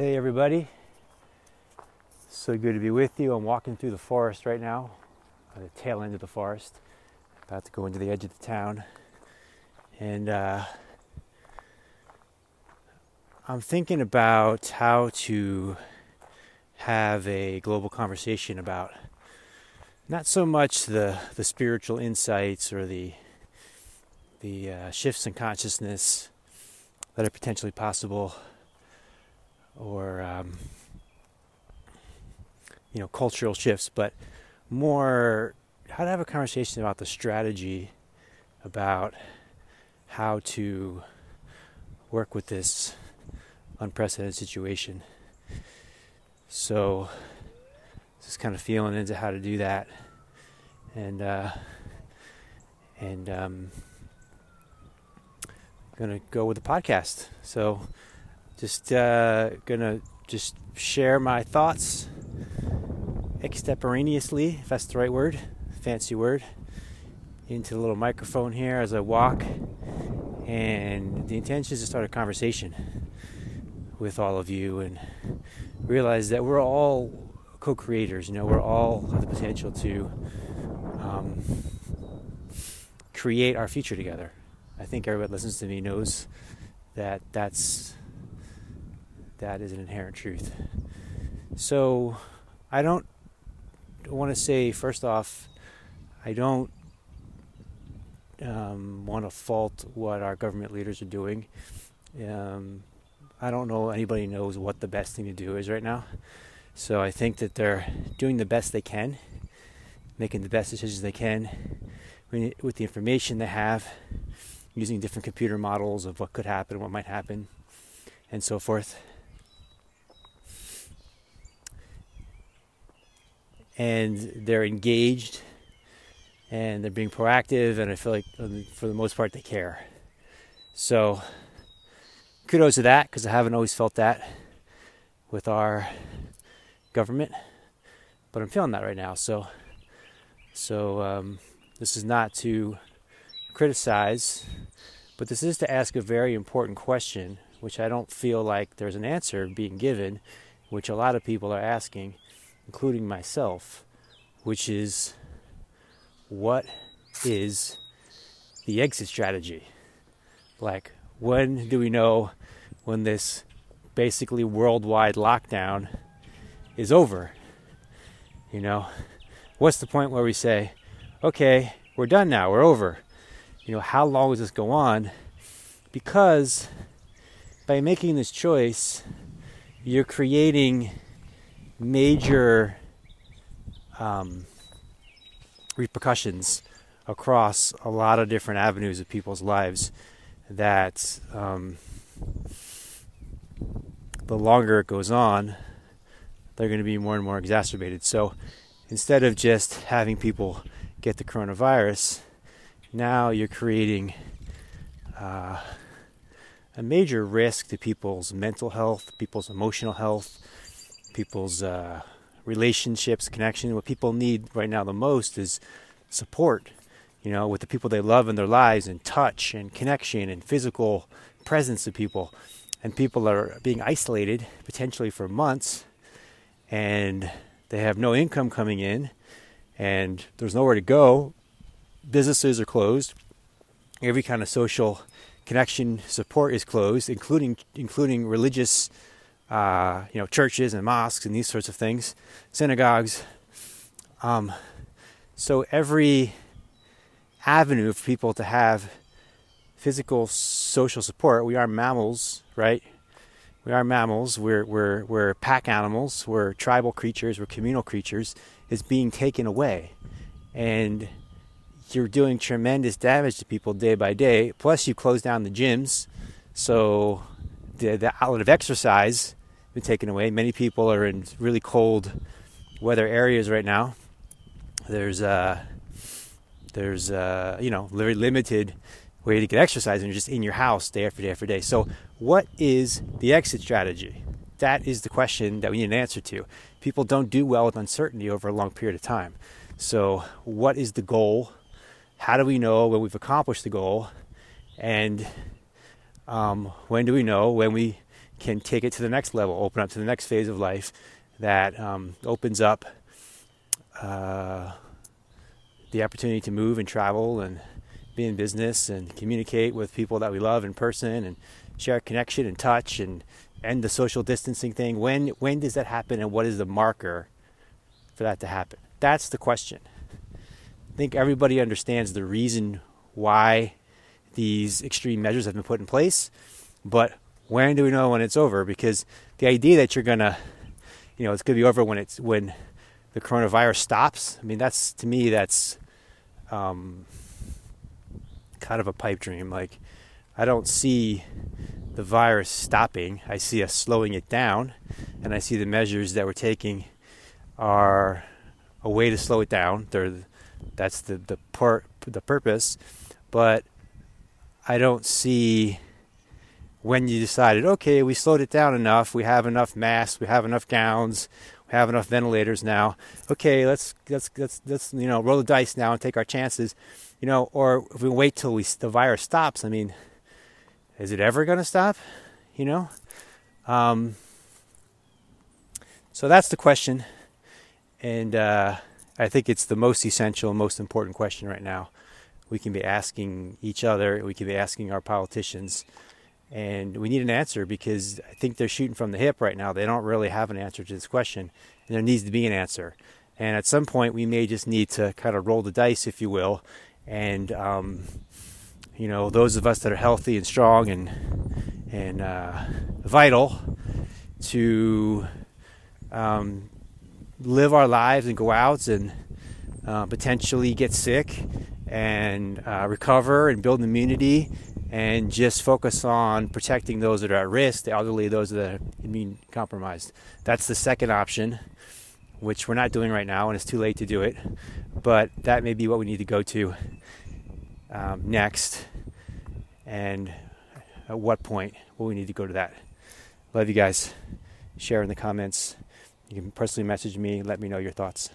Hey everybody, so good to be with you. I'm walking through the forest right now, the tail end of the forest, about to go into the edge of the town, and I'm thinking about how to have a global conversation about not so much the spiritual insights or the shifts in consciousness that are potentially possible, or cultural shifts, but more how to have a conversation about the strategy, about how to work with this unprecedented situation. So just kind of feeling into how to do that, and I'm gonna go with the podcast. So. Gonna share my thoughts extemporaneously, if that's the right word, fancy word, into the little microphone here as I walk. And the intention is to start a conversation with all of you and realize that we're all co-creators. We're all have the potential to create our future together. I think everybody that listens to me knows that that is an inherent truth. So I don't want to say, first off, I don't want to fault what our government leaders are doing. I don't know anybody knows what the best thing to do is right now. So I think that they're doing the best they can, making the best decisions they can with the information they have, using different computer models of what could happen, what might happen, and so forth. And they're engaged, and they're being proactive, and I feel like, for the most part, they care. So, kudos to that, because I haven't always felt that with our government, but I'm feeling that right now. So this is not to criticize, but this is to ask a very important question, which I don't feel like there's an answer being given, which a lot of people are asking, including myself, which is, what is the exit strategy? Like, when do we know when this basically worldwide lockdown is over? What's the point where we say, okay, we're done now, we're over? How long does this go on? Because by making this choice, you're creating major repercussions across a lot of different avenues of people's lives that the longer it goes on, they're going to be more and more exacerbated. So instead of just having people get the coronavirus, now you're creating a major risk to people's mental health, people's emotional health, people's relationships, connection. What people need right now the most is support, with the people they love in their lives, and touch and connection and physical presence of people. And people are being isolated potentially for months, and they have no income coming in, and there's nowhere to go. Businesses are closed. Every kind of social connection support is closed, including religious churches and mosques and these sorts of things, synagogues. So every avenue for people to have physical, social support. We are mammals, right? We are mammals. We're pack animals. We're tribal creatures. We're communal creatures. Is being taken away, and you're doing tremendous damage to people day by day. Plus, you close down the gyms, so the outlet of exercise been taken away. Many people are in really cold weather areas right now. There's very limited way to get exercise, and you're just in your house day after day after day. So what is the exit strategy? That is the question that we need an answer to. People don't do well with uncertainty over a long period of time. So what is the goal? How do we know when we've accomplished the goal? And when do we know when we can take it to the next level, open up to the next phase of life that opens up the opportunity to move and travel and be in business and communicate with people that we love in person and share connection and touch and end the social distancing thing. When does that happen, and what is the marker for that to happen? That's the question. I think everybody understands the reason why these extreme measures have been put in place, but when do we know when it's over? Because the idea that you're gonna, it's gonna be over when the coronavirus stops, I mean, that's, to me, that's kind of a pipe dream. Like, I don't see the virus stopping. I see us slowing it down, and I see the measures that we're taking are a way to slow it down. That's the purpose, but I don't see when you decided, okay, we slowed it down enough, we have enough masks, we have enough gowns, we have enough ventilators now. Okay, let's roll the dice now and take our chances. Or if we wait till the virus stops, I mean, is it ever going to stop? So that's the question, and I think it's the most essential, most important question right now. We can be asking each other, we can be asking our politicians, and we need an answer, because I think they're shooting from the hip right now. They don't really have an answer to this question, and there needs to be an answer. And at some point, we may just need to kind of roll the dice, if you will. And, those of us that are healthy and strong and vital to live our lives and go out and potentially get sick and recover and build immunity, and just focus on protecting those that are at risk, the elderly, those that are immune compromised. That's the second option, which we're not doing right now, and it's too late to do it. But that may be what we need to go to next, and at what point will we need to go to that. Love you guys. Share in the comments. You can personally message me. Let me know your thoughts.